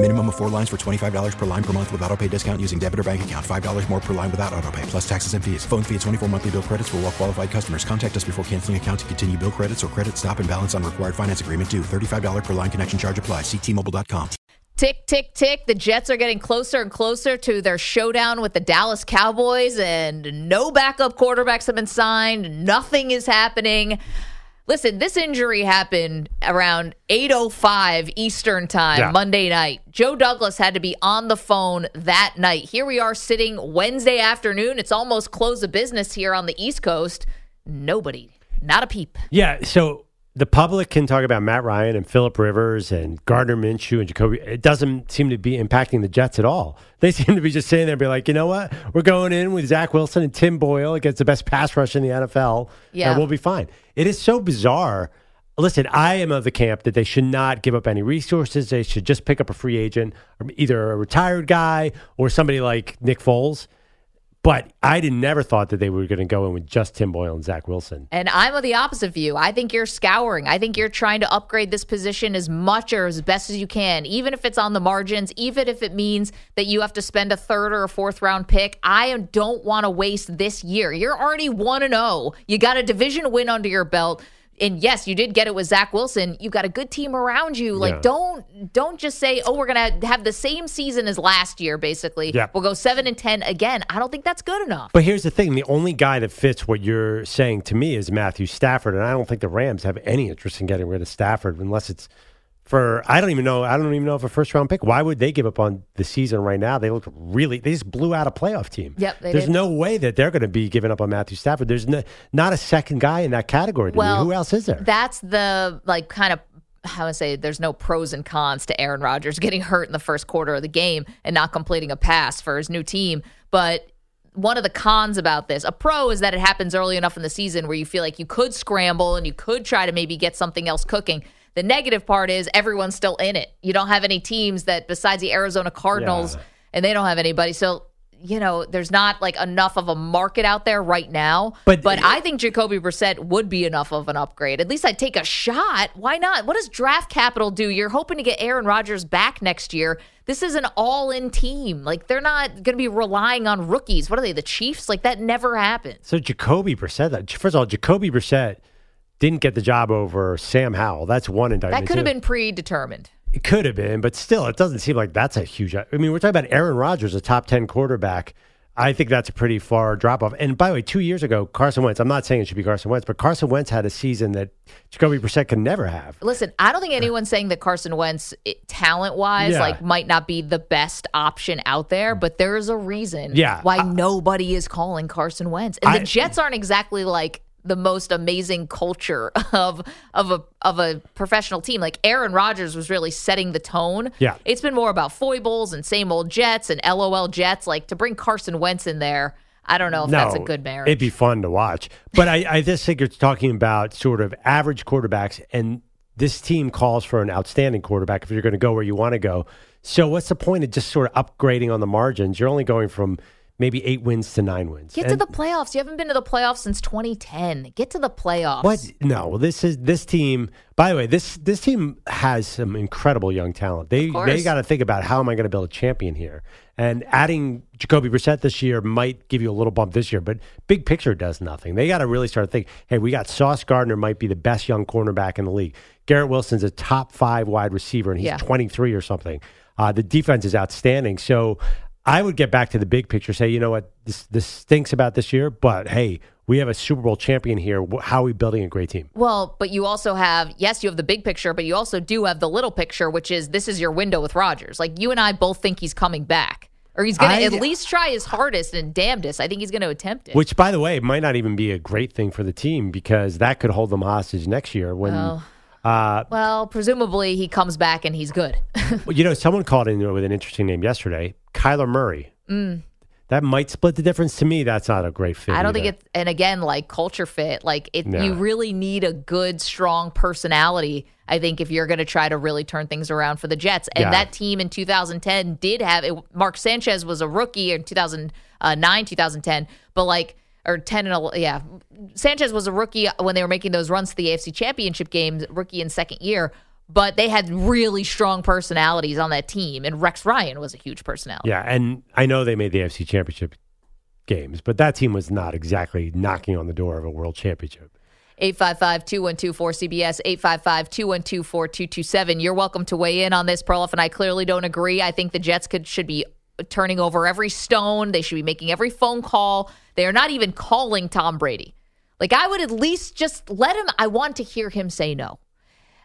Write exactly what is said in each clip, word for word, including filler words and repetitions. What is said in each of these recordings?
Minimum of four lines for twenty-five dollars per line per month with autopay discount using debit or bank account. five dollars more per line without autopay, plus taxes and fees. Phone fee at twenty-four monthly bill credits for well qualified customers. Contact us before canceling account to continue bill credits or credit stop and balance on required finance agreement due. thirty-five dollars per line connection charge applies. See T Mobile dot com. Tick, tick, tick. The Jets are getting closer and closer to their showdown with the Dallas Cowboys, and no backup quarterbacks have been signed. Nothing is happening. Listen, this injury happened around eight oh five Eastern time, yeah. Monday night. Joe Douglas had to be on the phone that night. Here we are sitting Wednesday afternoon. It's almost close of business here on the East Coast. Nobody. Not a peep. Yeah, so the public can talk about Matt Ryan and Phillip Rivers and Gardner Minshew and Jacoby. It doesn't seem to be impacting the Jets at all. They seem to be just sitting there and be like, you know what? We're going in with Zach Wilson and Tim Boyle against the best pass rush in the N F L, yeah. and we'll be fine. It is so bizarre. Listen, I am of the camp that they should not give up any resources. They should just pick up a free agent, either a retired guy or somebody like Nick Foles. But I did, never thought that they were going to go in with just Tim Boyle and Zach Wilson. And I'm of the opposite view. I think you're scouring. I think you're trying to upgrade this position as much or as best as you can, even if it's on the margins, even if it means that you have to spend a third or a fourth round pick. I don't want to waste this year. You're already one and oh. You got a division win under your belt. And yes, you did get it with Zach Wilson. You've got a good team around you. Like, yeah. don't don't just say, oh, we're going to have the same season as last year, basically. Yeah. We'll go seven and ten again. I don't think that's good enough. But here's the thing. The only guy that fits what you're saying to me is Matthew Stafford, and I don't think the Rams have any interest in getting rid of Stafford unless it's for, I don't even know, I don't even know if a first-round pick. Why would they give up on the season right now? They look really, they just blew out a playoff team. Yep, they There's did. no way that they're going to be giving up on Matthew Stafford. There's no, not a second guy in that category. To well, me. Who else is there? That's the, like, kind of, I would say there's no pros and cons to Aaron Rodgers getting hurt in the first quarter of the game and not completing a pass for his new team. But one of the cons about this, a pro is that it happens early enough in the season where you feel like you could scramble and you could try to maybe get something else cooking. The negative part is everyone's still in it. You don't have any teams that besides the Arizona Cardinals, yeah. and they don't have anybody. So, you know, there's not like enough of a market out there right now. But, but I think Jacoby Brissett would be enough of an upgrade. At least I'd take a shot. Why not? What does draft capital do? You're hoping to get Aaron Rodgers back next year. This is an all-in team. Like, they're not going to be relying on rookies. What are they, the Chiefs? Like, that never happened. So Jacoby Brissett, first of all, Jacoby Brissett didn't get the job over Sam Howell. That's one indictment. That could have been predetermined. It could have been, but still, it doesn't seem like that's a huge... I mean, we're talking about Aaron Rodgers, a top ten quarterback. I think that's a pretty far drop-off. And by the way, two years ago, Carson Wentz, I'm not saying it should be Carson Wentz, but Carson Wentz had a season that Jacoby Brissett could never have. Listen, I don't think anyone's saying that Carson Wentz, it, talent-wise, yeah. like might not be the best option out there, but there is a reason yeah. why I, nobody is calling Carson Wentz. And I, the Jets aren't exactly like... the most amazing culture of of a of a professional team. Like Aaron Rodgers was really setting the tone. Yeah. It's been more about foibles and same old Jets and LOL Jets. Like to bring Carson Wentz in there, I don't know if no, that's a good marriage. It'd be fun to watch. But I, I just think you're talking about sort of average quarterbacks, and this team calls for an outstanding quarterback if you're going to go where you want to go. So what's the point of just sort of upgrading on the margins? You're only going from maybe eight wins to nine wins. Get and to the playoffs. You haven't been to the playoffs since twenty ten. Get to the playoffs. What? No, this is this team. By the way, this this team has some incredible young talent. They they got to think about how am I going to build a champion here? And adding Jacoby Brissett this year might give you a little bump this year, but big picture does nothing. They got to really start to think, hey, we got Sauce Gardner might be the best young cornerback in the league. Garrett Wilson's a top five wide receiver, and he's yeah. twenty-three or something. Uh, the defense is outstanding. So I would get back to the big picture, say, you know what, this this stinks about this year, but hey, we have a Super Bowl champion here. How are we building a great team? Well, but you also have, yes, you have the big picture, but you also do have the little picture, which is this is your window with Rodgers. Like, you and I both think he's coming back. Or he's going to at least try his hardest and damnedest. I think he's going to attempt it. Which, by the way, might not even be a great thing for the team because that could hold them hostage next year. When, well, uh, well, presumably he comes back and he's good. Well, you know, someone called in with an interesting name yesterday, Kyler Murray. Mm. That might split the difference. To me, that's not a great fit. I don't either. think it's, and again, like culture fit, like it, nah. you really need a good, strong personality, I think, if you're going to try to really turn things around for the Jets. And yeah. that team in two thousand ten did have, it, Mark Sanchez was a rookie in two thousand nine, two thousand ten, but like, or ten and eleven, yeah. Sanchez was a rookie when they were making those runs to the A F C Championship games, rookie in second year. But they had really strong personalities on that team, and Rex Ryan was a huge personality. Yeah, and I know they made the A F C Championship games, but that team was not exactly knocking on the door of a world championship. eight five five, two one two, four C B S, eight five five, two one two, four two two seven. You're welcome to weigh in on this. Perloff and I clearly don't agree. I think the Jets could should be turning over every stone. They should be making every phone call. They are not even calling Tom Brady. Like, I would at least just let him. I want to hear him say no.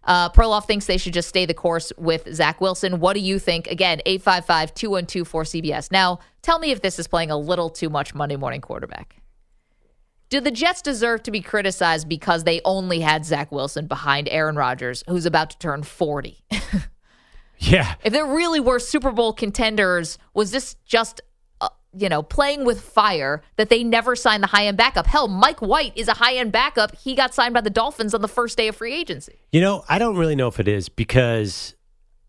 Uh, Perloff thinks they should just stay the course with Zach Wilson. What do you think? Again, eight five five, two one two, four C B S. Now, tell me if this is playing a little too much Monday morning quarterback. Do the Jets deserve to be criticized because they only had Zach Wilson behind Aaron Rodgers, who's about to turn forty? Yeah. If there really were Super Bowl contenders, was this just, uh, you know, playing with fire that they never signed the high-end backup? Hell, Mike White is a high-end backup. He got signed by the Dolphins on the first day of free agency. You know, I don't really know if it is because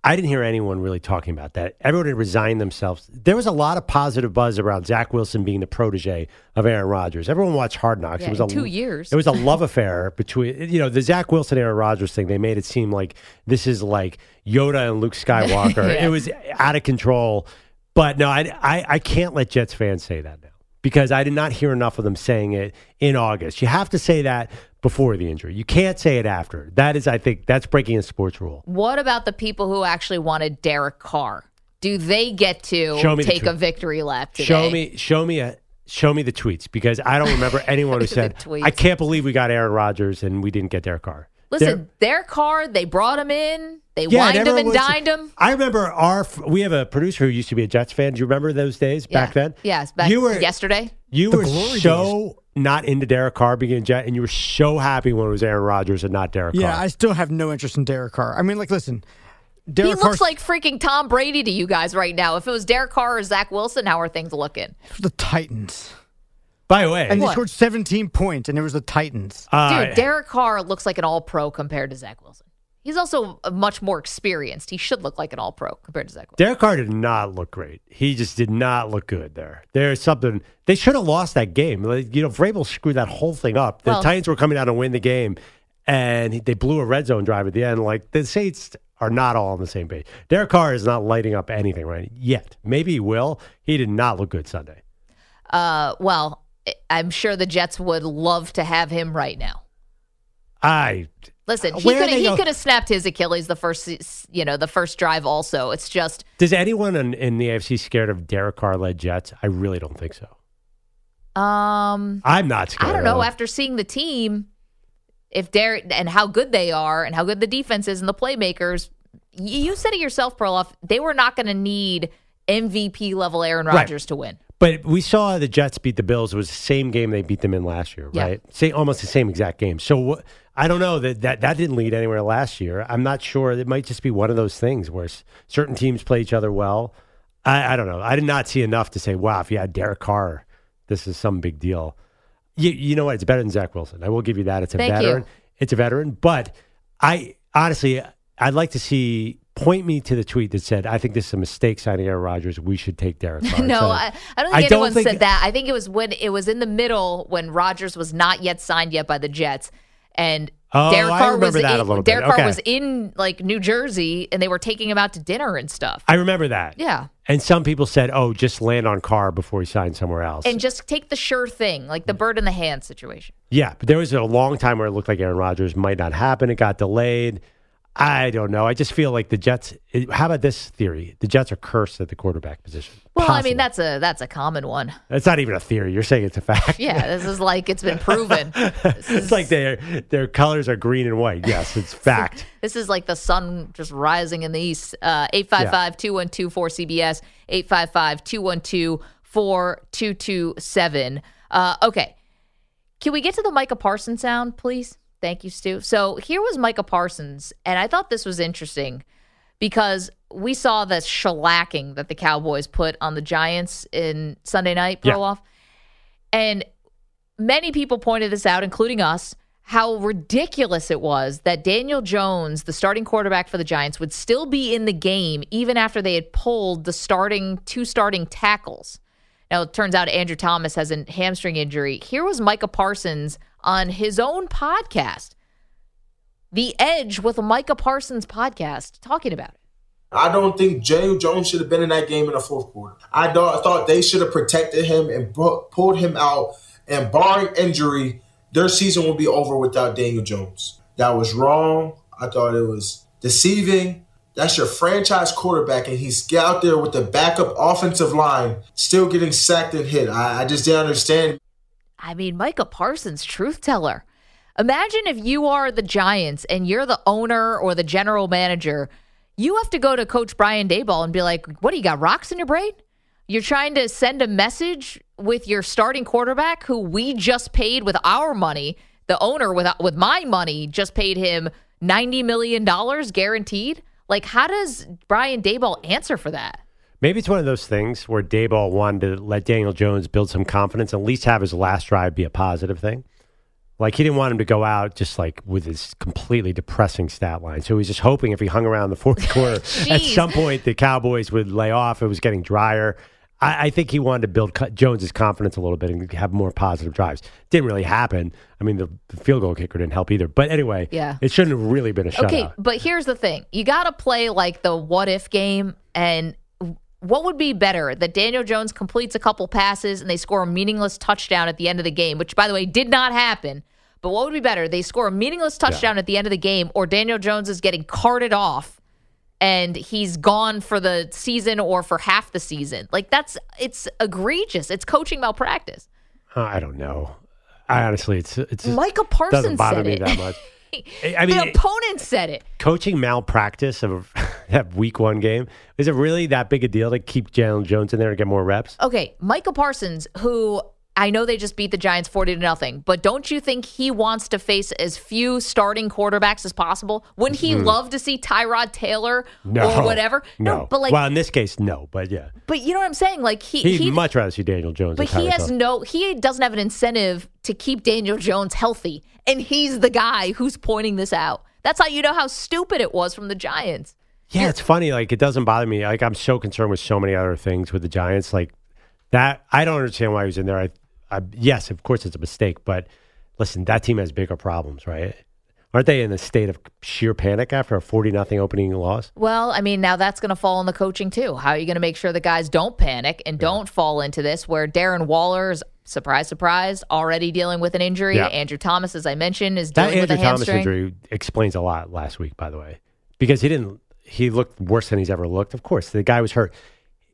I didn't hear anyone really talking about that. Everyone had resigned themselves. There was a lot of positive buzz around Zach Wilson being the protege of Aaron Rodgers. Everyone watched Hard Knocks. Yeah, it was a, two years. It was a love affair between, you know, the Zach Wilson, Aaron Rodgers thing. They made it seem like this is like Yoda and Luke Skywalker. Yeah. It was out of control. But no, I, I, I can't let Jets fans say that now because I did not hear enough of them saying it in August. You have to say that before the injury. You can't say it after. That is, I think, that's breaking a sports rule. What about the people who actually wanted Derek Carr? Do they get to take a victory lap today? Show me, show me, a, show me the tweets because I don't remember anyone who said, "I can't believe we got Aaron Rodgers and we didn't get Derek Carr." Listen, Derek Carr, they brought him in. They yeah, wined him and dined him. I remember our, we have a producer who used to be a Jets fan. Do you remember those days yeah. back then? Yes, back you were, yesterday. You the were so days. Not into Derek Carr being a Jet, and you were so happy when it was Aaron Rodgers and not Derek yeah, Carr. Yeah, I still have no interest in Derek Carr. I mean, like, listen. Derek he looks Carr's, like freaking Tom Brady to you guys right now. If it was Derek Carr or Zach Wilson, how are things looking? The Titans. By the way. And what? He scored seventeen points, and it was the Titans. Uh, Dude, Derek Carr looks like an all-pro compared to Zach Wilson. He's also much more experienced. He should look like an all-pro compared to Zach Wilson. Derek Carr did not look great. He just did not look good there. There's something. They should have lost that game. You know, Vrabel screwed that whole thing up. The well, Titans were coming out to win the game, and they blew a red zone drive at the end. Like, the Saints are not all on the same page. Derek Carr is not lighting up anything right yet. Maybe he will. He did not look good Sunday. Uh, well... I'm sure the Jets would love to have him right now. I listen. He could he could have snapped his Achilles the first you know the first drive. Also, it's just does anyone in, in the A F C scared of Derek Carr led Jets? I really don't think so. Um, I'm not scared. I don't know. After seeing the team, if Derek and how good they are, and how good the defense is, and the playmakers, you said it yourself, Perloff. They were not going to need M V P level Aaron Rodgers right. to win. But we saw the Jets beat the Bills. It was the same game they beat them in last year, right? Yeah. Same, almost the same exact game. So wh- I don't know. That, that that didn't lead anywhere last year. I'm not sure. It might just be one of those things where s- certain teams play each other well. I, I don't know. I did not see enough to say, wow, if you had Derek Carr, this is some big deal. You, you know what? It's better than Zach Wilson. I will give you that. It's a Thank veteran. You. It's a veteran. But I honestly, I'd like to see... Point me to the tweet that said, I think this is a mistake signing Aaron Rodgers. We should take Derek Carr. no, so, I, I don't think I anyone don't think, said that. I think it was when it was in the middle when Rodgers was not yet signed yet by the Jets. And oh, Derek Carr, was in, Derek Carr okay. was in like New Jersey and they were taking him out to dinner and stuff. I remember that. Yeah. And some people said, oh, just land on Carr before he signs somewhere else. And just take the sure thing, like the bird in the hand situation. Yeah, but there was a long time where it looked like Aaron Rodgers might not happen. It got delayed. I don't know. I just feel like the Jets. How about this theory? The Jets are cursed at the quarterback position. Well, possibly. I mean, that's a that's a common one. It's not even a theory. You're saying it's a fact. Yeah, this is like it's been proven. This it's is... like their their colors are green and white. Yes, it's fact. This is like the sun just rising in the east. eight five five, two one two, four C B S, eight five five, two one two, four two two seven. Uh, okay. Can we get to the Micah Parsons sound, please? Thank you, Stu. So here was Micah Parsons, and I thought this was interesting because we saw the shellacking that the Cowboys put on the Giants in Sunday night playoff. Yeah. And many people pointed this out, including us, how ridiculous it was that Daniel Jones, the starting quarterback for the Giants, would still be in the game even after they had pulled the starting two starting tackles. Now, it turns out Andrew Thomas has a hamstring injury. Here was Micah Parsons on his own podcast, The Edge with Micah Parsons podcast, talking about it. I don't think Daniel Jones should have been in that game in the fourth quarter. I thought they should have protected him and pulled him out. And barring injury, their season will be over without Daniel Jones. That was wrong. I thought it was deceiving. That's your franchise quarterback, and he's out there with the backup offensive line, still getting sacked and hit. I, I just didn't understand. I mean, Micah Parsons, truth teller. Imagine if you are the Giants and you're the owner or the general manager. You have to go to Coach Brian Daboll and be like, what do you got, rocks in your brain? You're trying to send a message with your starting quarterback who we just paid with our money. The owner, with, with my money, just paid him ninety million dollars guaranteed. Like, how does Brian Daboll answer for that? Maybe it's one of those things where Daboll wanted to let Daniel Jones build some confidence and at least have his last drive be a positive thing. Like, he didn't want him to go out just, like, with his completely depressing stat line. So he was just hoping if he hung around the fourth quarter, at some point the Cowboys would lay off. It was getting drier. I, I think he wanted to build co- Jones' confidence a little bit and have more positive drives. Didn't really happen. I mean, the, the field goal kicker didn't help either. But anyway, yeah. It shouldn't have really been a shutout. Okay, but here's the thing. You got to play, like, the what-if game. And what would be better? That Daniel Jones completes a couple passes and they score a meaningless touchdown at the end of the game, which, by the way, did not happen. But what would be better? They score a meaningless touchdown yeah. at the end of the game, or Daniel Jones is getting carted off and he's gone for the season or for half the season. Like, that's, it's egregious. It's coaching malpractice. Uh, I don't know. I honestly, it's, it's just, Micah Parsons doesn't bother me that much. I mean, the opponent said it. Coaching malpractice of that week one game. Is it really that big a deal to keep Jalen Jones in there and get more reps? Okay. Micah Parsons, who I know they just beat the Giants forty to nothing, but don't you think he wants to face as few starting quarterbacks as possible? Wouldn't he mm. love to see Tyrod Taylor no, or whatever? No. no, but like, well, in this case, no, but yeah. But you know what I'm saying? Like, he, he'd he, much rather see Daniel Jones. But he has no, he doesn't have an incentive to keep Daniel Jones healthy, and he's the guy who's pointing this out. That's how you know how stupid it was from the Giants. Yeah, yeah. It's funny. Like, it doesn't bother me. Like, I'm so concerned with so many other things with the Giants. Like that, I don't understand why he was in there. I. Uh, yes, of course it's a mistake, but listen, that team has bigger problems, right? Aren't they in a state of sheer panic after a forty nothing opening loss? Well, I mean, now that's going to fall on the coaching too. How are you going to make sure the guys don't panic and yeah. don't fall into this where Darren Waller's, surprise, surprise, already dealing with an injury. Yeah. Andrew Thomas, as I mentioned, is dealing that with Andrew a hamstring. That Andrew Thomas injury explains a lot last week, by the way, because he didn't, he looked worse than he's ever looked. Of course, the guy was hurt.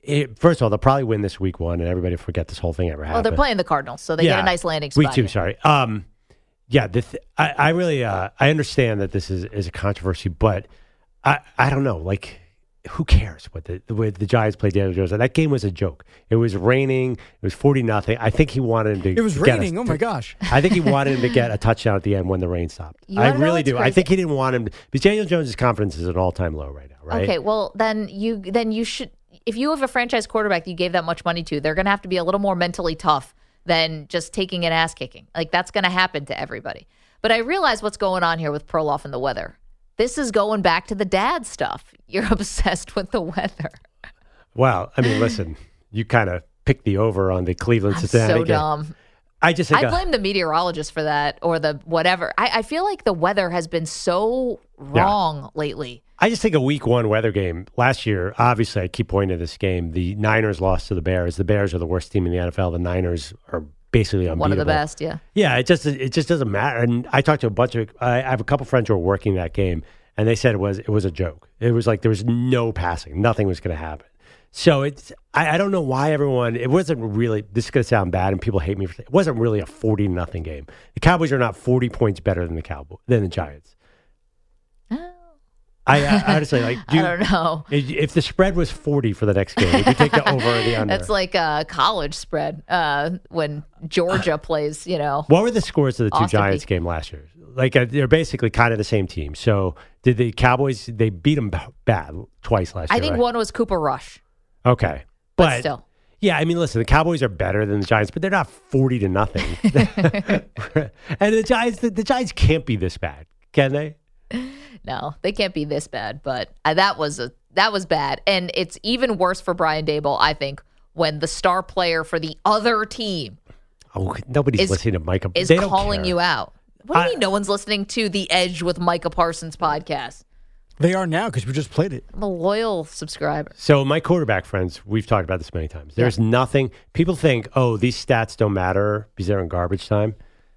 It, first of all, they'll probably win this week one, and everybody forget this whole thing ever happened. Well, they're playing the Cardinals, so they yeah, get a nice landing spot. Week two, sorry. Um, yeah, the th- I, I really uh, I understand that this is, is a controversy, but I, I don't know. Like, who cares what the, the way the Giants played Daniel Jones? That game was a joke. It was raining. It was forty nothing. I think he wanted him to get It was get raining. A, oh, my gosh. I think he wanted him to get a touchdown at the end when the rain stopped. You I really do. Crazy. I think he didn't want him to, because Daniel Jones' confidence is at an all-time low right now, right? Okay, well, then you then you should... If you have a franchise quarterback that you gave that much money to, they're going to have to be a little more mentally tough than just taking an ass kicking. Like, that's going to happen to everybody. But I realize what's going on here with Perloff and the weather. This is going back to the dad stuff. You're obsessed with the weather. Well, I mean, listen, you kind of picked the over on the Cleveland Cincinnati game. So dumb. I just I blame a, the meteorologist for that or the whatever. I, I feel like the weather has been so wrong yeah. lately. I just think a week one weather game. Last year, obviously, I keep pointing to this game. The Niners lost to the Bears. The Bears are the worst team in the N F L. The Niners are basically unbeatable. One of the best, yeah. Yeah, it just it just doesn't matter. And I talked to a bunch of, I have a couple friends who are working that game. and they said it was it was a joke. It was like there was no passing, nothing was going to happen. So it's I, I don't know why everyone. It wasn't really. This is going to sound bad, and people hate me for it. It wasn't really a forty nothing game. The Cowboys are not forty points better than the Cowboy than the Giants. I, I honestly like. Do, I don't know if the spread was forty for the next game. If you take the over or the under. That's like a college spread uh, when Georgia plays. You know, what were the scores of the two Austin Giants P- game last year? Like uh, they're basically kind of the same team. So did the Cowboys? They beat them bad twice last year. I think right? one was Cooper Rush. Okay, but, but still, yeah. I mean, listen, the Cowboys are better than the Giants, but they're not forty to nothing. And the Giants, the, the Giants can't be this bad, can they? No, they can't be this bad, but I, that was a that was bad. And it's even worse for Brian Daboll, I think, when the star player for the other team oh, nobody's is, listening to Micah. Is they calling don't care. You out. What do you I, mean no one's listening to The Edge with Micah Parsons podcast? They are now because we just played it. I'm a loyal subscriber. So my quarterback friends, we've talked about this many times. There's yeah. nothing. People think, oh, these stats don't matter because they're in garbage time.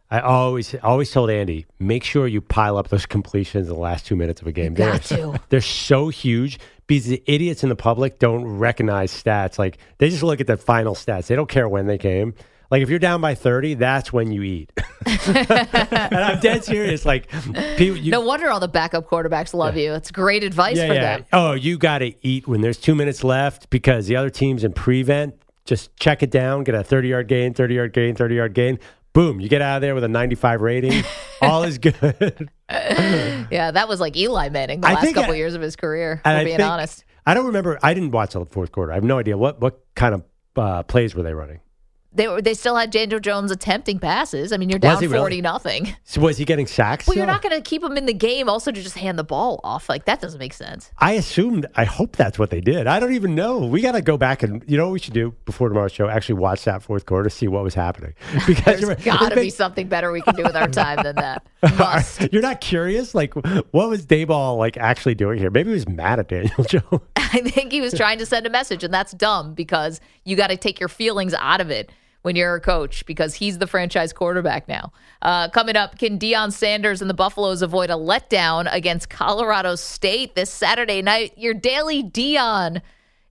I always always told Andy, make sure you pile up those completions in the last two minutes of a game. You got they're, to. They're so huge because the idiots in the public don't recognize stats. Like they just look at the final stats. They don't care when they came. Like if you're down by thirty, that's when you eat. And I'm dead serious. Like people, you, no wonder all the backup quarterbacks love yeah. you. It's great advice yeah, for yeah. them. Oh, you got to eat when there's two minutes left because the other team's in prevent. Just check it down. Get a thirty-yard gain, thirty-yard gain, thirty-yard gain. Boom, you get out of there with a ninety-five rating. All is good. Yeah, that was like Eli Manning the I last couple I, years of his career, for being think, honest. I don't remember. I didn't watch the fourth quarter. I have no idea. What what kind of uh, plays were they running? They were, they still had Daniel Jones attempting passes. I mean, you're down forty really? nothing. So was he getting sacks? Well, still? You're not going to keep him in the game also to just hand the ball off. Like, that doesn't make sense. I assumed, I hope that's what they did. I don't even know. We got to go back and, you know what we should do before tomorrow's show? Actually watch that fourth quarter, see what was happening. Because there's got to be something better we can do with our time than that. Must. You're not curious? Like, what was Daboll, like, actually doing here? Maybe he was mad at Daniel Jones. I think he was trying to send a message, and that's dumb because you got to take your feelings out of it when you're a coach, because he's the franchise quarterback now. Uh, coming up, can Deion Sanders and the Buffaloes avoid a letdown against Colorado State this Saturday night? Your Daily Deion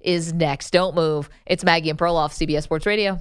is next. Don't move. It's Maggie and Perloff, C B S Sports Radio.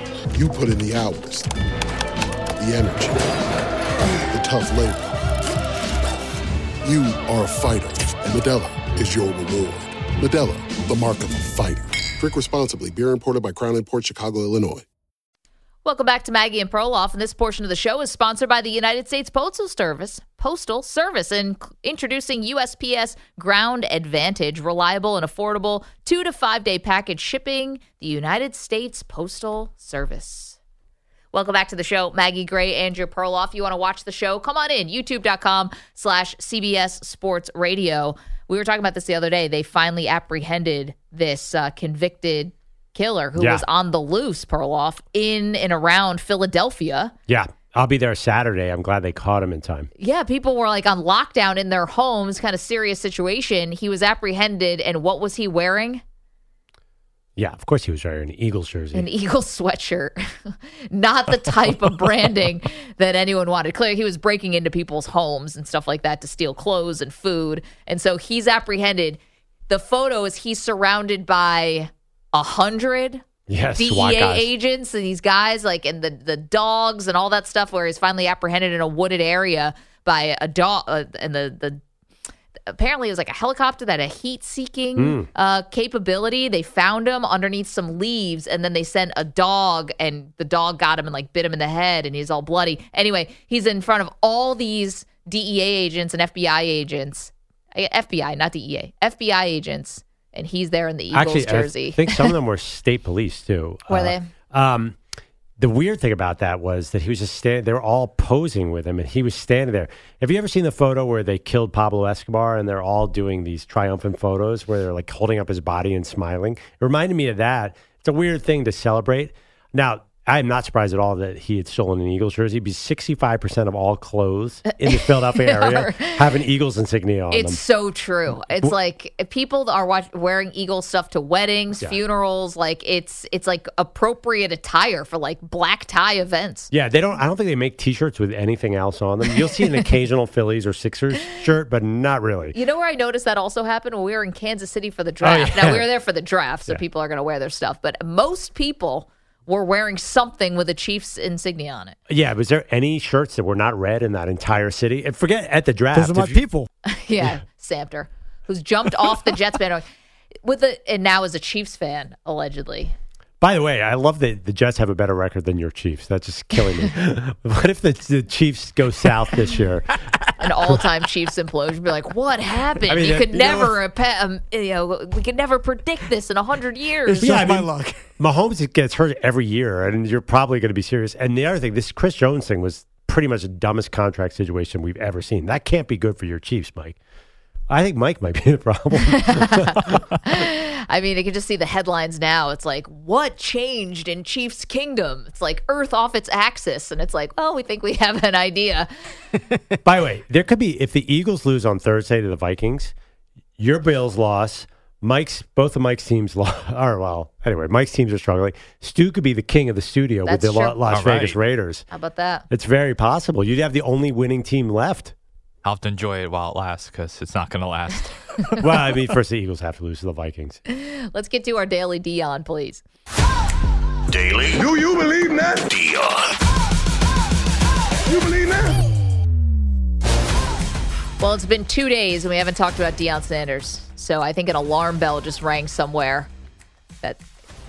You put in the hours, the energy, the tough labor. You are a fighter, and Modelo is your reward. Modelo, the mark of a fighter. Drink responsibly. Beer imported by Crown Imports, Chicago, Illinois. Welcome back to Maggie and Perloff, and this portion of the show is sponsored by the United States Postal Service. Postal Service and introducing U S P S Ground Advantage, reliable and affordable two to five day package shipping. The United States Postal Service. Welcome back to the show, Maggie Gray, Andrew Perloff. You want to watch the show? Come on in, YouTube dot com slash C B S Sports Radio. We were talking about this the other day. They finally apprehended this uh, convicted killer who yeah. was on the loose, Perloff, in and around Philadelphia. Yeah. I'll be there Saturday. I'm glad they caught him in time. Yeah, people were like on lockdown in their homes, kind of serious situation. He was apprehended, and what was he wearing? Yeah, of course he was wearing an Eagles jersey. An Eagles sweatshirt. Not the type of branding that anyone wanted. Clearly, he was breaking into people's homes and stuff like that to steal clothes and food. And so he's apprehended. The photo is he's surrounded by a hundred yes, D E A agents and these guys, like, and the, the dogs and all that stuff, where he's finally apprehended in a wooded area by a dog uh, and the the apparently it was like a helicopter that had a heat-seeking mm. uh, capability. They found him underneath some leaves, and then they sent a dog, and the dog got him and like bit him in the head, and he's all bloody. Anyway, he's in front of all these D E A agents and F B I agents. F B I, not D E A. F B I agents, and he's there in the Eagles Actually, jersey. I think some of them were state police, too. Were uh, they? Um, the weird thing about that was that he was just standing, they were all posing with him, and he was standing there. Have you ever seen the photo where they killed Pablo Escobar and they're all doing these triumphant photos where they're like holding up his body and smiling? It reminded me of that. It's a weird thing to celebrate. Now, I am not surprised at all that he had stolen an Eagles jersey because sixty-five percent of all clothes in the Philadelphia area have an Eagles insignia on it's them. It's so true. It's well, like people are watch- wearing Eagles stuff to weddings, yeah. funerals. Like it's it's like appropriate attire for like black tie events. Yeah, they don't. I don't think they make T-shirts with anything else on them. You'll see an occasional Phillies or Sixers shirt, but not really. You know where I noticed that also happened when we were in Kansas City for the draft. Oh, yeah. Now we were there for the draft, so yeah. people are going to wear their stuff. But most people were wearing something with a Chiefs insignia on it. Yeah, was there any shirts that were not red in that entire city? And forget at the draft. Those are my you... people. yeah, yeah, Samter, who's jumped off the Jets bandwagon with the and now is a Chiefs fan allegedly. By the way, I love that the Jets have a better record than your Chiefs. That's just killing me. What if the, the Chiefs go south this year? An all-time Chiefs implosion. Be like, what happened? I mean, you could you never, know, um, you know, we could never predict this in a hundred years. It's yeah, I mean, my luck. Mahomes gets hurt every year, and you're probably going to be serious. And the other thing, this Chris Jones thing was pretty much the dumbest contract situation we've ever seen. That can't be good for your Chiefs, Mike. I think Mike might be the problem. I mean, you can just see the headlines now. It's like, what changed in Chiefs Kingdom? It's like Earth off its axis. And it's like, oh, we think we have an idea. By the way, there could be, if the Eagles lose on Thursday to the Vikings, your Bills loss, Mike's, both of Mike's teams lost. Or, well, anyway, Mike's teams are struggling. Stu could be the king of the studio That's with the La- Las All Vegas right. Raiders. How about that? It's very possible. You'd have the only winning team left. I'll have to enjoy it while it lasts because it's not going to last. Well, I mean, first the Eagles have to lose to the Vikings. Let's get to our Daily Deion, please. Daily? Do you believe that? Deion. You believe that? Well, it's been two days and we haven't talked about Deion Sanders. So I think an alarm bell just rang somewhere. That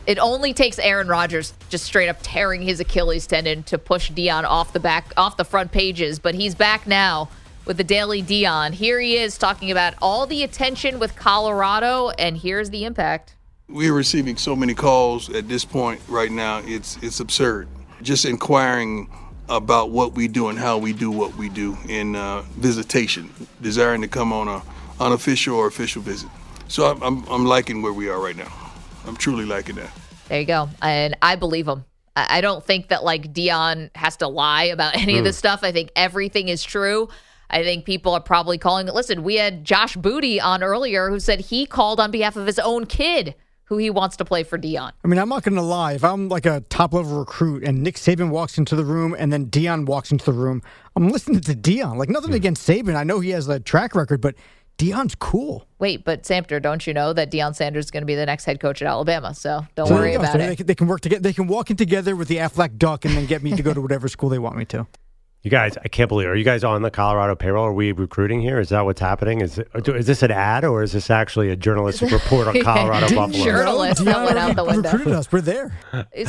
it only takes Aaron Rodgers just straight up tearing his Achilles tendon to push Deion off the back, off the front pages. But he's back now with the Daily Deion. Here he is talking about all the attention with Colorado, and here's the impact. We're receiving so many calls at this point right now, it's it's absurd. Just inquiring about what we do and how we do what we do in uh, visitation, desiring to come on a unofficial or official visit. So I'm, I'm, I'm liking where we are right now. I'm truly liking that. There you go, and I believe him. I don't think that like Deion has to lie about any mm. of this stuff. I think everything is true. I think people are probably calling it. Listen, we had Josh Booty on earlier who said he called on behalf of his own kid who he wants to play for Deion. I mean, I'm not going to lie. If I'm like a top-level recruit and Nick Saban walks into the room and then Deion walks into the room, I'm listening to Deion. Like, nothing against Saban. I know he has a track record, but Deion's cool. Wait, but Samter, don't you know that Deion Sanders is going to be the next head coach at Alabama? So don't so worry about so it. They can, they can work together. They can walk in together with the Aflac Duck and then get me to go to whatever school they want me to. You guys, I can't believe it. Are you guys on the Colorado payroll? Are we recruiting here? Is that what's happening? Is is this an ad or is this actually a journalistic report on Colorado yeah, Buffalo? Journalists that went out the window. Recruited us. We're there.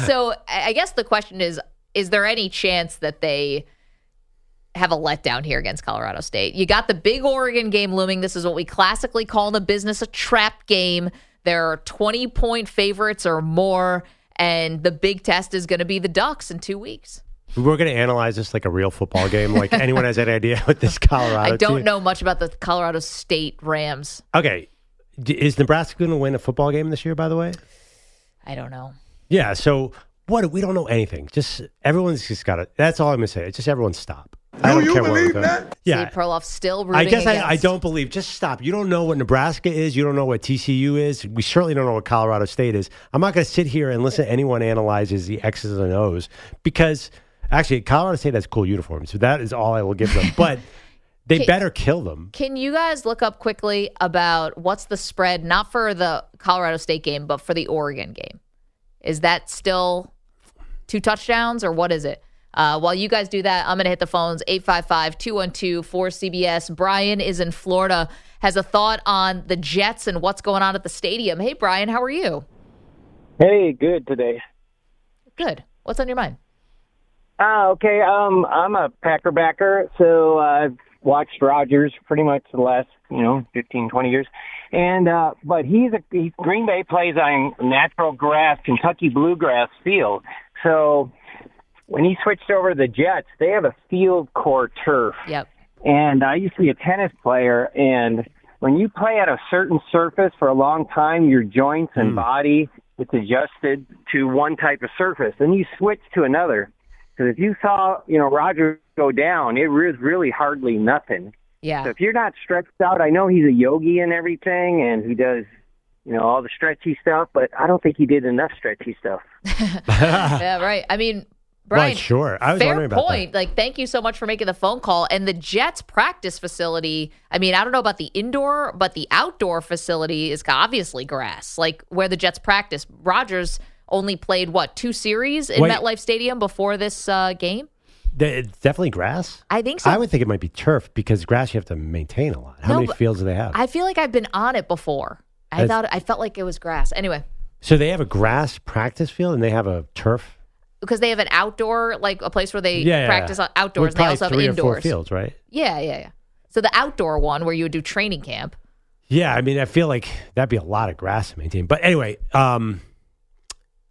So I guess the question is, is there any chance that they have a letdown here against Colorado State? You got the big Oregon game looming. This is what we classically call in the business a trap game. There are twenty-point favorites or more, and the big test is going to be the Ducks in two weeks. We're going to analyze this like a real football game. Like, anyone has any idea what this Colorado I don't team? know much about the Colorado State Rams. Okay. D- is Nebraska going to win a football game this year, by the way? I don't know. Yeah, so what? We don't know anything. Just everyone's just got to. That's all I'm going to say. It's just everyone stop. I do don't you care believe that? Yeah. Steve Perloff still rooting I guess I, I don't believe. Just stop. You don't know what Nebraska is. You don't know what T C U is. We certainly don't know what Colorado State is. I'm not going to sit here and listen to anyone analyzes the X's and O's because, actually, Colorado State has cool uniforms. So that is all I will give them. But they can, better kill them. Can you guys look up quickly about what's the spread, not for the Colorado State game, but for the Oregon game? Is that still two touchdowns or what is it? Uh, while you guys do that, I'm going to hit the phones, eight five five, two one two, four C B S. Brian is in Florida, has a thought on the Jets and what's going on at the stadium. Hey, Brian, how are you? Hey, good today. Good. What's on your mind? Uh, okay, um, I'm a Packer backer, so I've watched Rodgers pretty much the last, you know, fifteen, twenty years. And uh, but he's a he, Green Bay plays on natural grass, Kentucky bluegrass field, so when he switched over to the Jets, they have a field core turf. Yep. And I used to be a tennis player, and when you play at a certain surface for a long time, your joints and mm. body, it's adjusted to one type of surface. Then you switch to another. Because if you saw, you know, Roger go down, it was really hardly nothing. Yeah. So if you're not stretched out, I know he's a yogi and everything, and he does – you know, all the stretchy stuff, but I don't think he did enough stretchy stuff. Yeah, right. I mean, Brian, right, sure. I was fair wondering about point. That. Like, thank you so much for making the phone call. And the Jets practice facility, I mean, I don't know about the indoor, but the outdoor facility is obviously grass, like where the Jets practice. Rodgers only played, what, two series in Wait. MetLife Stadium before this uh, game? It's definitely grass? I think so. I would think it might be turf because grass you have to maintain a lot. How no, many fields do they have? I feel like I've been on it before. I thought I felt like it was grass. Anyway. So they have a grass practice field and they have a turf? Because they have an outdoor, like a place where they yeah, practice yeah. outdoors. And they also have indoors. Three or four fields, right? Yeah, yeah, yeah. So the outdoor one where you would do training camp. Yeah, I mean, I feel like that'd be a lot of grass to maintain. But anyway, um,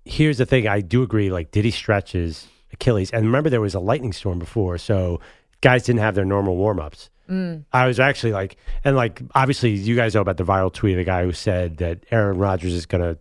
here's the thing. I do agree. Like, did he stretch his Achilles? And remember, there was a lightning storm before, so guys didn't have their normal warm-ups. Mm. I was actually like, and like, obviously, you guys know about the viral tweet of the guy who said that Aaron Rodgers is going to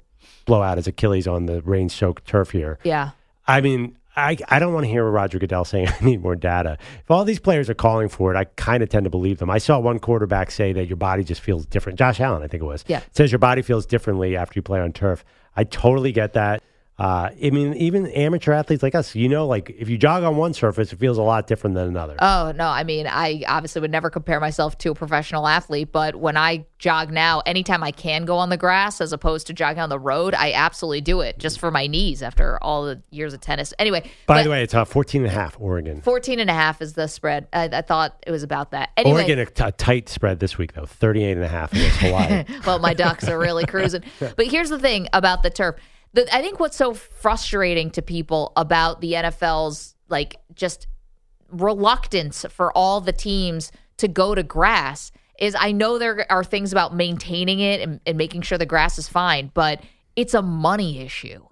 blow out his Achilles on the rain-soaked turf here. Yeah. I mean, I, I don't want to hear Roger Goodell saying I need more data. If all these players are calling for it, I kind of tend to believe them. I saw one quarterback say that your body just feels different. Josh Allen, I think it was. Yeah. Says your body feels differently after you play on turf. I totally get that. Uh, I mean, even amateur athletes like us, you know, like if you jog on one surface, it feels a lot different than another. Oh, no. I mean, I obviously would never compare myself to a professional athlete, but when I jog now, anytime I can go on the grass as opposed to jogging on the road, I absolutely do it just for my knees after all the years of tennis. Anyway. By but, the way, it's uh, fourteen and a half, Oregon. fourteen and a half is the spread. I, I thought it was about that. Anyway, Oregon, a, t- a tight spread this week, though, thirty-eight and a half against Hawaii. Well, my Ducks are really cruising. But here's the thing about the turf. I think what's so frustrating to people about the N F L's like just reluctance for all the teams to go to grass is I know there are things about maintaining it and, and making sure the grass is fine, but it's a money issue.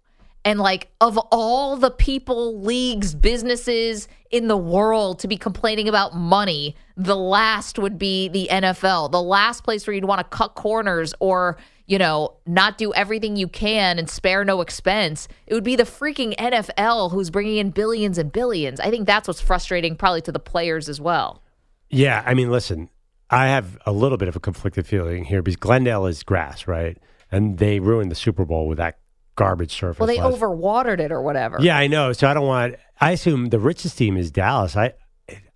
And like of all the people, leagues, businesses in the world to be complaining about money, the last would be the N F L, the last place where you'd want to cut corners or you know, not do everything you can and spare no expense. It would be the freaking N F L who's bringing in billions and billions. I think that's what's frustrating probably to the players as well. Yeah, I mean, listen, I have a little bit of a conflicted feeling here because Glendale is grass, right? And they ruined the Super Bowl with that garbage surface. Well, they last... overwatered it or whatever. Yeah, I know. So I don't want... I assume the richest team is Dallas. I,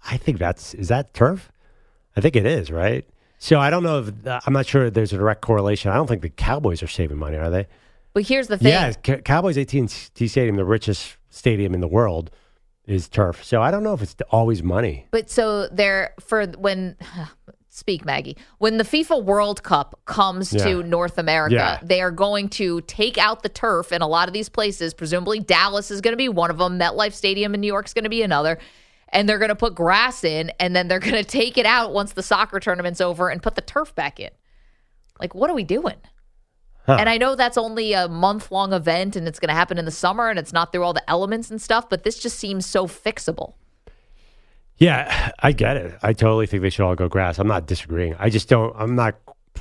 I think that's... Is that turf? I think it is, right? So I don't know if uh, I'm not sure if there's a direct correlation. I don't think the Cowboys are saving money, are they? But here's the thing. Yeah, C- Cowboys A T and T Stadium, the richest stadium in the world, is turf. So I don't know if it's always money. But so there for when speak Maggie, when the FIFA World Cup comes yeah. to North America, yeah. they are going to take out the turf in a lot of these places. Presumably Dallas is going to be one of them. MetLife Stadium in New York is going to be another. And they're going to put grass in, and then they're going to take it out once the soccer tournament's over and put the turf back in. Like, what are we doing? Huh. And I know that's only a month-long event, and it's going to happen in the summer, and it's not through all the elements and stuff, but this just seems so fixable. Yeah, I get it. I totally think they should all go grass. I'm not disagreeing. I just don't – I'm not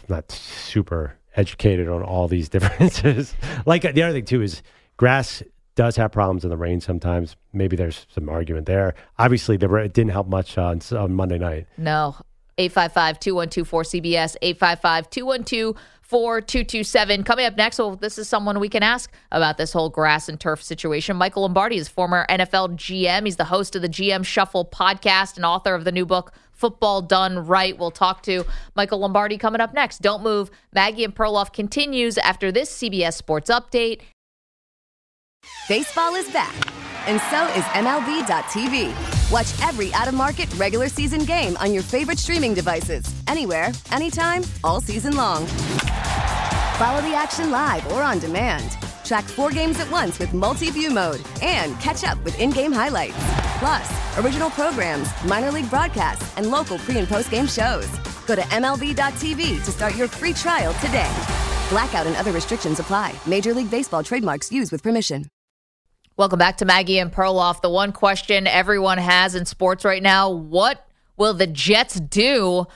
not super educated on all these differences. Like, the other thing, too, is grass – does have problems in the rain sometimes. Maybe there's some argument there. Obviously, there were, it didn't help much on, on Monday night. No. eight five five, two one two, four C B S, eight five five, two one two, four two two seven. Coming up next, well, this is someone we can ask about this whole grass and turf situation. Michael Lombardi is former N F L G M. He's the host of the G M Shuffle podcast and author of the new book, Football Done Right. We'll talk to Michael Lombardi coming up next. Don't move. Maggie and Perloff continues after this C B S Sports Update. Baseball is back, and so is M L B dot T V. Watch every out-of-market regular season game on your favorite streaming devices. Anywhere, anytime, all season long. Follow the action live or on demand. Track four games at once with multi-view mode. And catch up with in-game highlights. Plus, original programs, minor league broadcasts, and local pre- and post-game shows. Go to M L B dot T V to start your free trial today. Blackout and other restrictions apply. Major League Baseball trademarks used with permission. Welcome back to Maggie and Perloff. The one question everyone has in sports right now, what will the Jets do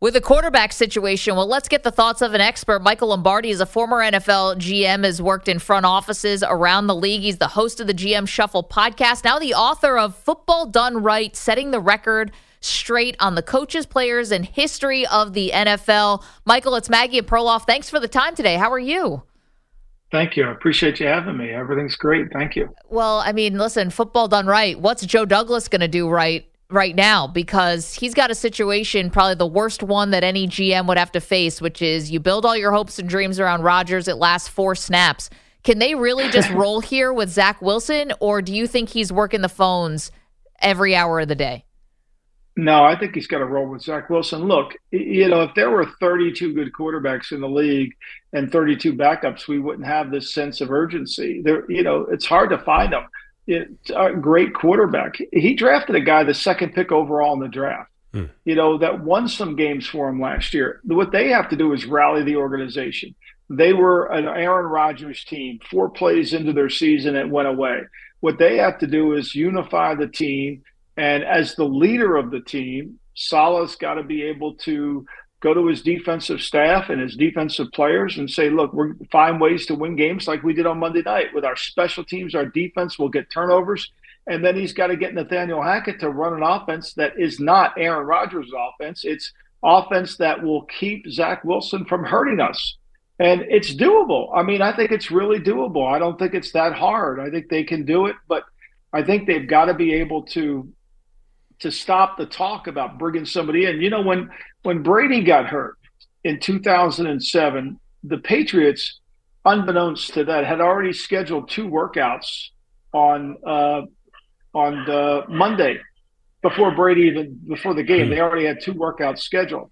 with the quarterback situation? Well, let's get the thoughts of an expert. Michael Lombardi is a former N F L G M, has worked in front offices around the league. He's the host of the G M Shuffle podcast, now the author of Football Done Right, Setting the Record Straight on the Coaches, Players, and History of the N F L. Michael, it's Maggie and Perloff. Thanks for the time today. How are you? Thank you. I appreciate you having me. Everything's great. Thank you. Well, I mean, listen, Football Done Right. What's Joe Douglas going to do right right now? Because he's got a situation, probably the worst one that any G M would have to face, which is you build all your hopes and dreams around Rodgers. It lasts four snaps. Can they really just roll here with Zach Wilson, or do you think he's working the phones every hour of the day? No, I think he's got to roll with Zach Wilson. Look, you know, if there were thirty-two good quarterbacks in the league and thirty-two backups, we wouldn't have this sense of urgency. There, you know, it's hard to find them. It's a great quarterback. He drafted a guy the second pick overall in the draft, mm. you know, that won some games for him last year. What they have to do is rally the organization. They were an Aaron Rodgers team. Four plays into their season, it went away. What they have to do is unify the team. And as the leader of the team, Saleh's got to be able to go to his defensive staff and his defensive players and say, look, we're find ways to win games like we did on Monday night with our special teams, our defense will get turnovers. And then he's got to get Nathaniel Hackett to run an offense that is not Aaron Rodgers' offense. It's offense that will keep Zach Wilson from hurting us. And it's doable. I mean, I think it's really doable. I don't think it's that hard. I think they can do it, but I think they've got to be able to – to stop the talk about bringing somebody in. You know, when, when Brady got hurt in two thousand seven, the Patriots, unbeknownst to that, had already scheduled two workouts on uh, on the Monday before Brady even before the game. They already had two workouts scheduled,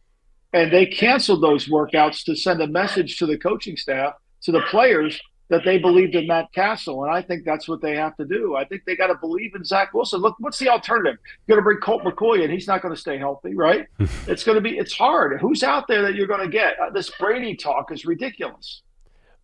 and they canceled those workouts to send a message to the coaching staff, to the players, that they believed in Matt Castle, and I think that's what they have to do. I think they got to believe in Zach Wilson. Look, what's the alternative? You're going to bring Colt McCoy in. He's not going to stay healthy, right? It's going to be – it's hard. Who's out there that you're going to get? This Brady talk is ridiculous.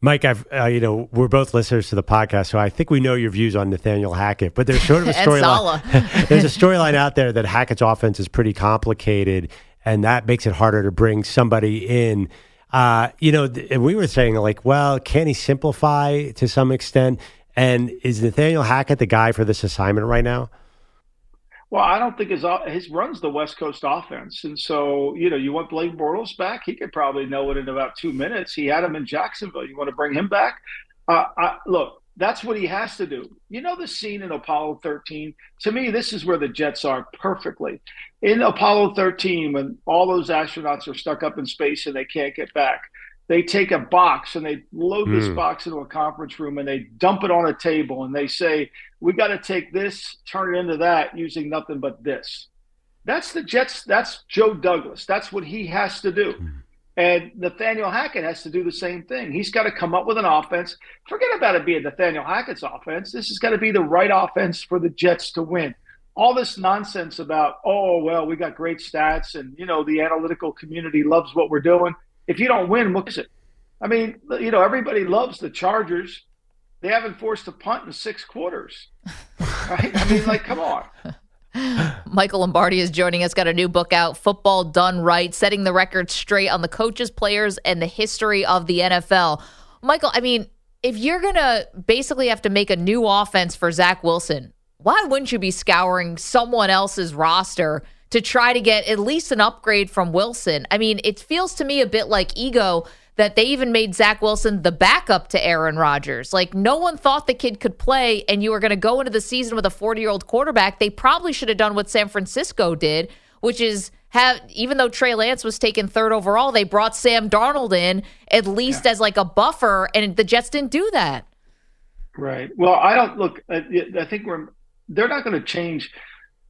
Mike, I've uh, you know, we're both listeners to the podcast, so I think we know your views on Nathaniel Hackett, but there's sort of a storyline. There's a storyline out there that Hackett's offense is pretty complicated, and that makes it harder to bring somebody in. Uh, you know, th- we were saying, like, well, can he simplify to some extent? And is Nathaniel Hackett the guy for this assignment right now? Well, I don't think his his runs the West Coast offense. And so, you know, you want Blake Bortles back? He could probably know it in about two minutes. He had him in Jacksonville. You want to bring him back? Uh, I, look, that's what he has to do. You know the scene in Apollo thirteen? To me, this is where the Jets are perfectly. In Apollo thirteen, when all those astronauts are stuck up in space and they can't get back, they take a box and they load mm. this box into a conference room and they dump it on a table and they say, we got to take this, turn it into that using nothing but this. That's the Jets. That's Joe Douglas. That's what he has to do. Mm. And Nathaniel Hackett has to do the same thing. He's got to come up with an offense. Forget about it being Nathaniel Hackett's offense. This is going to be the right offense for the Jets to win. All this nonsense about, oh, well, we got great stats and, you know, the analytical community loves what we're doing. If you don't win, what is it? I mean, you know, everybody loves the Chargers. They haven't forced a punt in six quarters. Right? I mean, like, come on. Michael Lombardi is joining us. Got a new book out, Football Done Right, Setting the Record Straight on the Coaches, Players, and the History of the N F L. Michael, I mean, if you're going to basically have to make a new offense for Zach Wilson, why wouldn't you be scouring someone else's roster to try to get at least an upgrade from Wilson? I mean, it feels to me a bit like ego that they even made Zach Wilson the backup to Aaron Rodgers. Like, no one thought the kid could play, and you were going to go into the season with a forty-year-old quarterback. They probably should have done what San Francisco did, which is have, even though Trey Lance was taken third overall, they brought Sam Darnold in at least yeah. as like a buffer, and the Jets didn't do that. Right. Well, I don't look. I, I think we're they're not going to change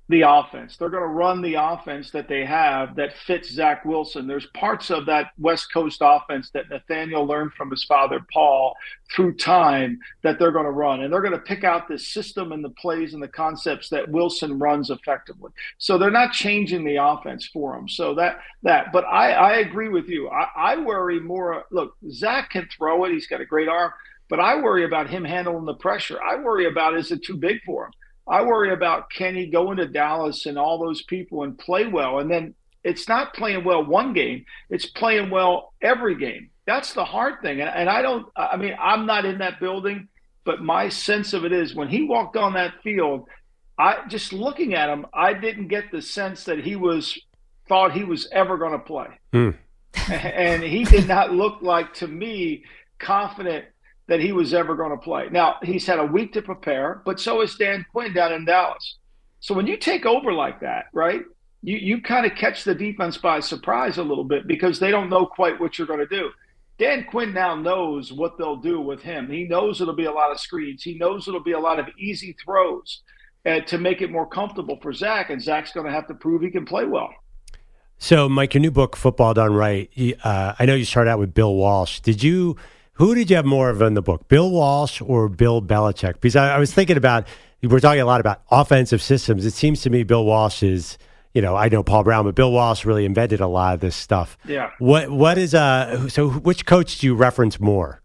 the offense. They're going to run the offense that they have that fits Zach Wilson. There's parts of that West Coast offense that Nathaniel learned from his father, Paul, through time that they're going to run. And they're going to pick out the system and the plays and the concepts that Wilson runs effectively. So they're not changing the offense for him. So that, that, but I, I agree with you. I, I worry more. Look, Zach can throw it. He's got a great arm, but I worry about him handling the pressure. I worry about, is it too big for him? I worry about, can he go into Dallas and all those people and play well? And then it's not playing well one game. It's playing well every game. That's the hard thing. And, and I don't – I mean, I'm not in that building, but my sense of it is when he walked on that field, I just looking at him, I didn't get the sense that he was – thought he was ever going to play. Mm. And he did not look like, to me, confident – that he was ever going to play. Now, he's had a week to prepare, but so is Dan Quinn down in Dallas. So when you take over like that, right, you, you kind of catch the defense by surprise a little bit because they don't know quite what you're going to do. Dan Quinn now knows what they'll do with him. He knows it'll be a lot of screens. He knows it'll be a lot of easy throws uh, to make it more comfortable for Zach, and Zach's going to have to prove he can play well. So, Mike, your new book, Football Done Right, uh, I know you started out with Bill Walsh. Did you – Who did you have more of in the book, Bill Walsh or Bill Belichick? Because I, I was thinking about, we're talking a lot about offensive systems. It seems to me Bill Walsh is, you know, I know Paul Brown, but Bill Walsh really invented a lot of this stuff. Yeah. What What is, uh, so which coach do you reference more?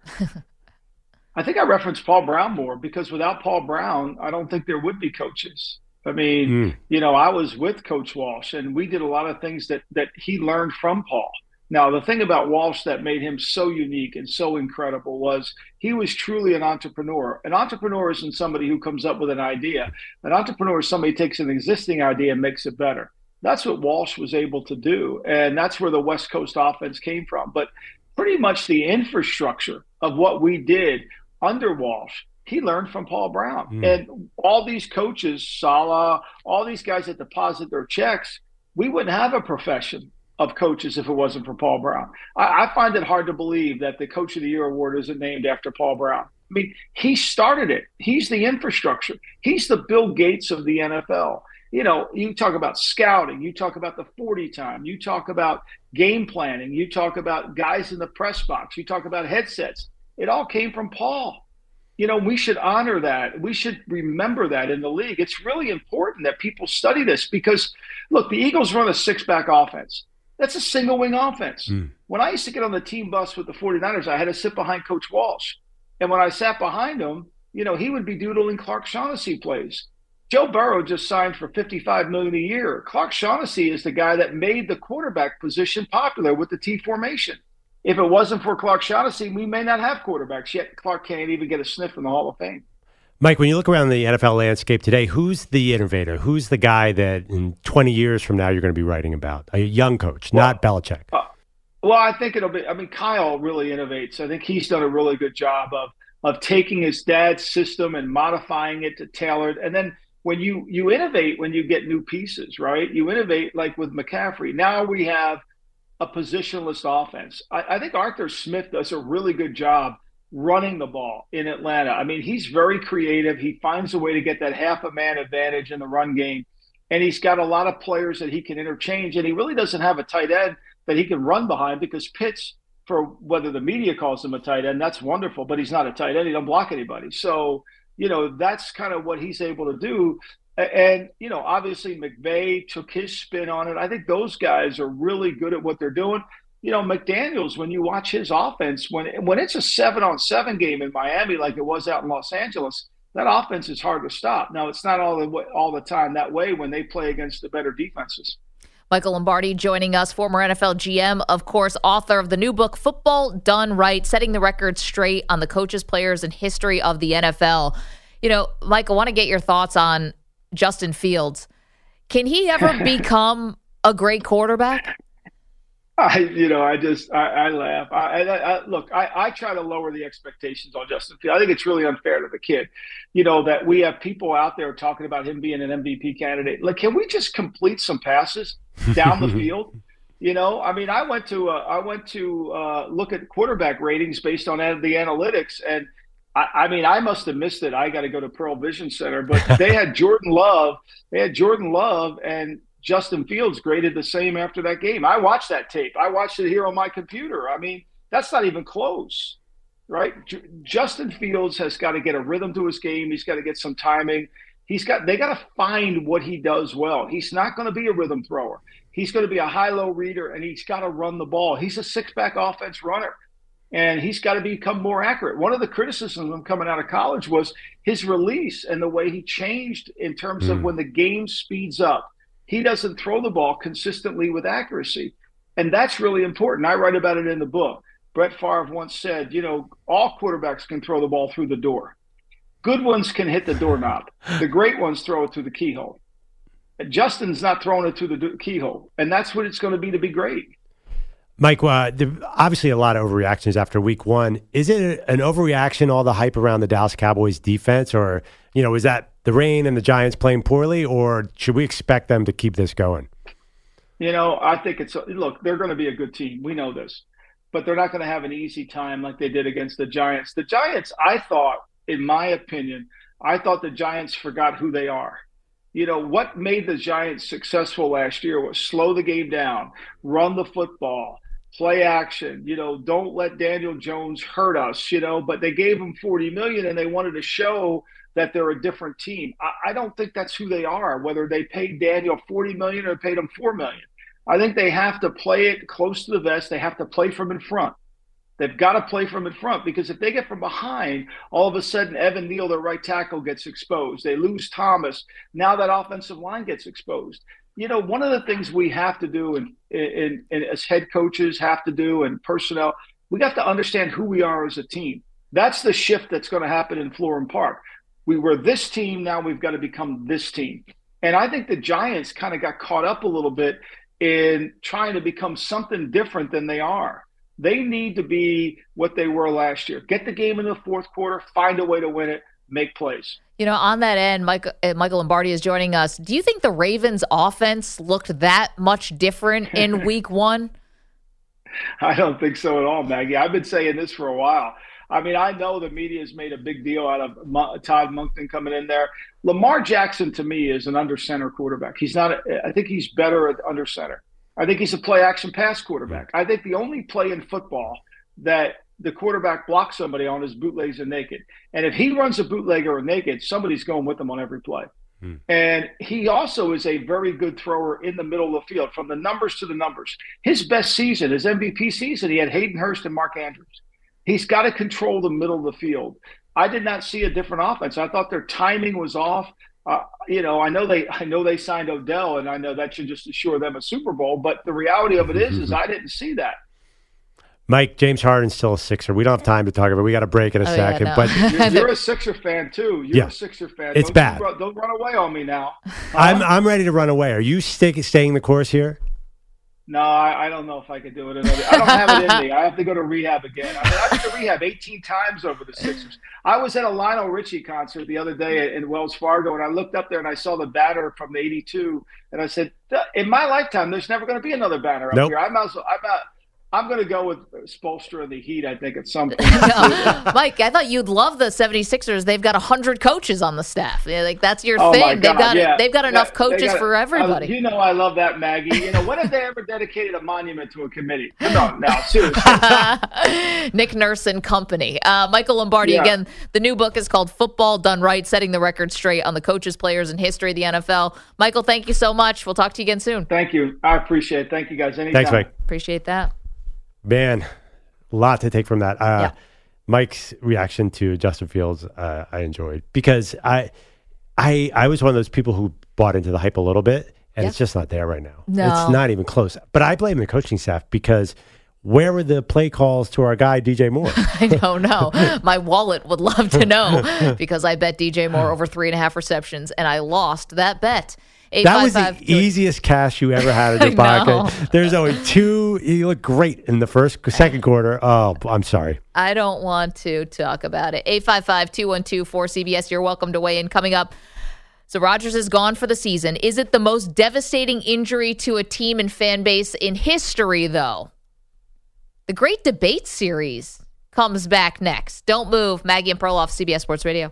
I think I reference Paul Brown more because without Paul Brown, I don't think there would be coaches. I mean, mm. you know, I was with Coach Walsh and we did a lot of things that that he learned from Paul. Now, the thing about Walsh that made him so unique and so incredible was he was truly an entrepreneur. An entrepreneur isn't somebody who comes up with an idea. An entrepreneur is somebody who takes an existing idea and makes it better. That's what Walsh was able to do, and that's where the West Coast offense came from. But pretty much the infrastructure of what we did under Walsh, he learned from Paul Brown. Mm. And all these coaches, Saleh, all these guys that deposit their checks, we wouldn't have a profession of coaches if it wasn't for Paul Brown. I, I find it hard to believe that the Coach of the Year award isn't named after Paul Brown. I mean, he started it. He's the infrastructure. He's the Bill Gates of the N F L. You know, you talk about scouting. You talk about the forty time. You talk about game planning. You talk about guys in the press box. You talk about headsets. It all came from Paul. You know, we should honor that. We should remember that in the league. It's really important that people study this because, look, the Eagles run a six-back offense. That's a single-wing offense. Mm. When I used to get on the team bus with the forty-niners, I had to sit behind Coach Walsh. And when I sat behind him, you know, he would be doodling Clark Shaughnessy plays. Joe Burrow just signed for fifty-five million dollars a year. Clark Shaughnessy is the guy that made the quarterback position popular with the T formation. If it wasn't for Clark Shaughnessy, we may not have quarterbacks yet. Clark can't even get a sniff in the Hall of Fame. Mike, when you look around the N F L landscape today, who's the innovator? Who's the guy that in twenty years from now you're going to be writing about? A young coach, well, not Belichick. Uh, well, I think it'll be – I mean, Kyle really innovates. I think he's done a really good job of of taking his dad's system and modifying it to tailor it. And then when you, you innovate when you get new pieces, right? You innovate like with McCaffrey. Now we have a positionless offense. I, I think Arthur Smith does a really good job running the ball in Atlanta. I mean, he's very creative. He finds a way to get that half a man advantage in the run game. And he's got a lot of players that he can interchange. And he really doesn't have a tight end that he can run behind because Pitts, for whether the media calls him a tight end, that's wonderful, but he's not a tight end. He doesn't block anybody. So, you know, that's kind of what he's able to do. And, you know, obviously McVay took his spin on it. I think those guys are really good at what they're doing. You know, McDaniels, when you watch his offense, when when it's a seven on seven game in Miami like it was out in Los Angeles, that offense is hard to stop. Now, it's not all the, all the time that way when they play against the better defenses. Michael Lombardi joining us, former N F L G M, of course, author of the new book, Football Done Right, Setting the Record Straight on the Coaches, Players, and History of the N F L. You know, Mike, I want to get your thoughts on Justin Fields. Can he ever become a great quarterback? I, you know, I just, I, I laugh. I, I, I look, I, I try to lower the expectations on Justin Fields. I think it's really unfair to the kid, you know, that we have people out there talking about him being an M V P candidate. Like, can we just complete some passes down the field? You know, I mean, I went to, uh, I went to uh, look at quarterback ratings based on the analytics, and I, I mean, I must have missed it. I got to go to Pearl Vision Center, but they had Jordan Love. They had Jordan Love and Justin Fields graded the same after that game. I watched that tape. I watched it here on my computer. I mean, that's not even close, right? J- Justin Fields has got to get a rhythm to his game. He's got to get some timing. He's got. They got to find what he does well. He's not going to be a rhythm thrower. He's going to be a high-low reader, and he's got to run the ball. He's a six-back offense runner, and he's got to become more accurate. One of the criticisms of him coming out of college was his release and the way he changed in terms mm. of when the game speeds up. He doesn't throw the ball consistently with accuracy, and that's really important. I write about it in the book. Brett Favre once said, you know, all quarterbacks can throw the ball through the door. Good ones can hit the doorknob. The great ones throw it through the keyhole. Justin's not throwing it through the keyhole, and that's what it's going to be to be great. Mike, uh, there, obviously a lot of overreactions after week one. Is it an overreaction, all the hype around the Dallas Cowboys defense, or, you know, is that the rain and the Giants playing poorly, or should we expect them to keep this going? You know, I think it's – look, they're going to be a good team. We know this. But they're not going to have an easy time like they did against the Giants. The Giants, I thought, in my opinion, I thought the Giants forgot who they are. You know, what made the Giants successful last year was slow the game down, run the football, play action, you know, don't let Daniel Jones hurt us, you know. But they gave him forty million dollars, and they wanted to show – that they're a different team. I, I don't think that's who they are, whether they paid Daniel forty million dollars or paid him four million dollars. I think they have to play it close to the vest. They have to play from in front. They've got to play from in front, because if they get from behind, all of a sudden Evan Neal, their right tackle, gets exposed. They lose Thomas. Now that offensive line gets exposed. You know, one of the things we have to do, and, and, and as head coaches have to do, and personnel, we have to understand who we are as a team. That's the shift that's going to happen in Florham Park. We were this team, now we've got to become this team. And I think the Giants kind of got caught up a little bit in trying to become something different than they are. They need to be what they were last year. Get the game in the fourth quarter, find a way to win it, make plays. You know, on that end, Michael, Michael Lombardi is joining us. Do you think the Ravens' offense looked that much different in week one? I don't think so at all, Maggie. I've been saying this for a while. I mean, I know the media's made a big deal out of Mo- Todd Monken coming in there. Lamar Jackson, to me, is an under-center quarterback. He's not – I think he's better at under-center. I think he's a play-action pass quarterback. I think the only play in football that the quarterback blocks somebody on is bootlegs and naked. And if he runs a bootlegger or naked, somebody's going with him on every play. Hmm. And he also is a very good thrower in the middle of the field, from the numbers to the numbers. His best season, his M V P season, he had Hayden Hurst and Mark Andrews. He's got to control the middle of the field. I did not see a different offense. I thought their timing was off. Uh, you know, I know they, I know they signed Odell, and I know that should just assure them a Super Bowl. But the reality of it is, is I didn't see that. Mike, James Harden's still a Sixer. We don't have time to talk about it. We got a break in a oh, second. Yeah, no. But you're, you're a Sixer fan too. You're yeah. a Sixer fan. It's don't, bad. Don't, don't run away on me now. Uh, I'm I'm ready to run away. Are you stick, staying the course here? No, I, I don't know if I could do it. Another, I don't have it in me. I have to go to rehab again. I mean, I've been to rehab eighteen times over the Sixers. I was at a Lionel Richie concert the other day at, in Wells Fargo, and I looked up there and I saw the banner from eighty-two, and I said, in my lifetime, there's never going to be another banner up nope. here. I'm not, I'm not, I'm going to go with Spoelstra and the Heat, I think, at some point. No. Mike, I thought you'd love the seventy-sixers. They've got one hundred coaches on the staff. Yeah, like that's your oh thing. They've got, yeah. they've got enough yeah. coaches got, for everybody. I, you know I love that, Maggie. You know, when have they ever dedicated a monument to a committee? Come on now, seriously. Nick Nurse and company. Uh, Michael Lombardi, yeah. again, the new book is called Football Done Right, Setting the Record Straight on the Coaches, Players, and History of the N F L. Michael, thank you so much. We'll talk to you again soon. Thank you. I appreciate it. Thank you, guys. Anytime. Thanks, Mike. Appreciate that. Man, a lot to take from that. Uh, yeah. Mike's reaction to Justin Fields, uh, I enjoyed, because I, I, I was one of those people who bought into the hype a little bit, And yeah. it's just not there right now. No. It's not even close. But I blame the coaching staff because where were the play calls to our guy, D J Moore? I don't know. My wallet would love to know because I bet D J Moore over three and a half receptions, and I lost that bet. Eight, that five, was the five, easiest cash you ever had in your pocket. There's only two. You look great in the first, second quarter. Oh, I'm sorry. I don't want to talk about it. eight five five, two one two, four C B S. You're welcome to weigh in. Coming up. So Rodgers is gone for the season. Is it the most devastating injury to a team and fan base in history, though? The Great Debate Series comes back next. Don't move. Maggie and Perloff, C B S Sports Radio.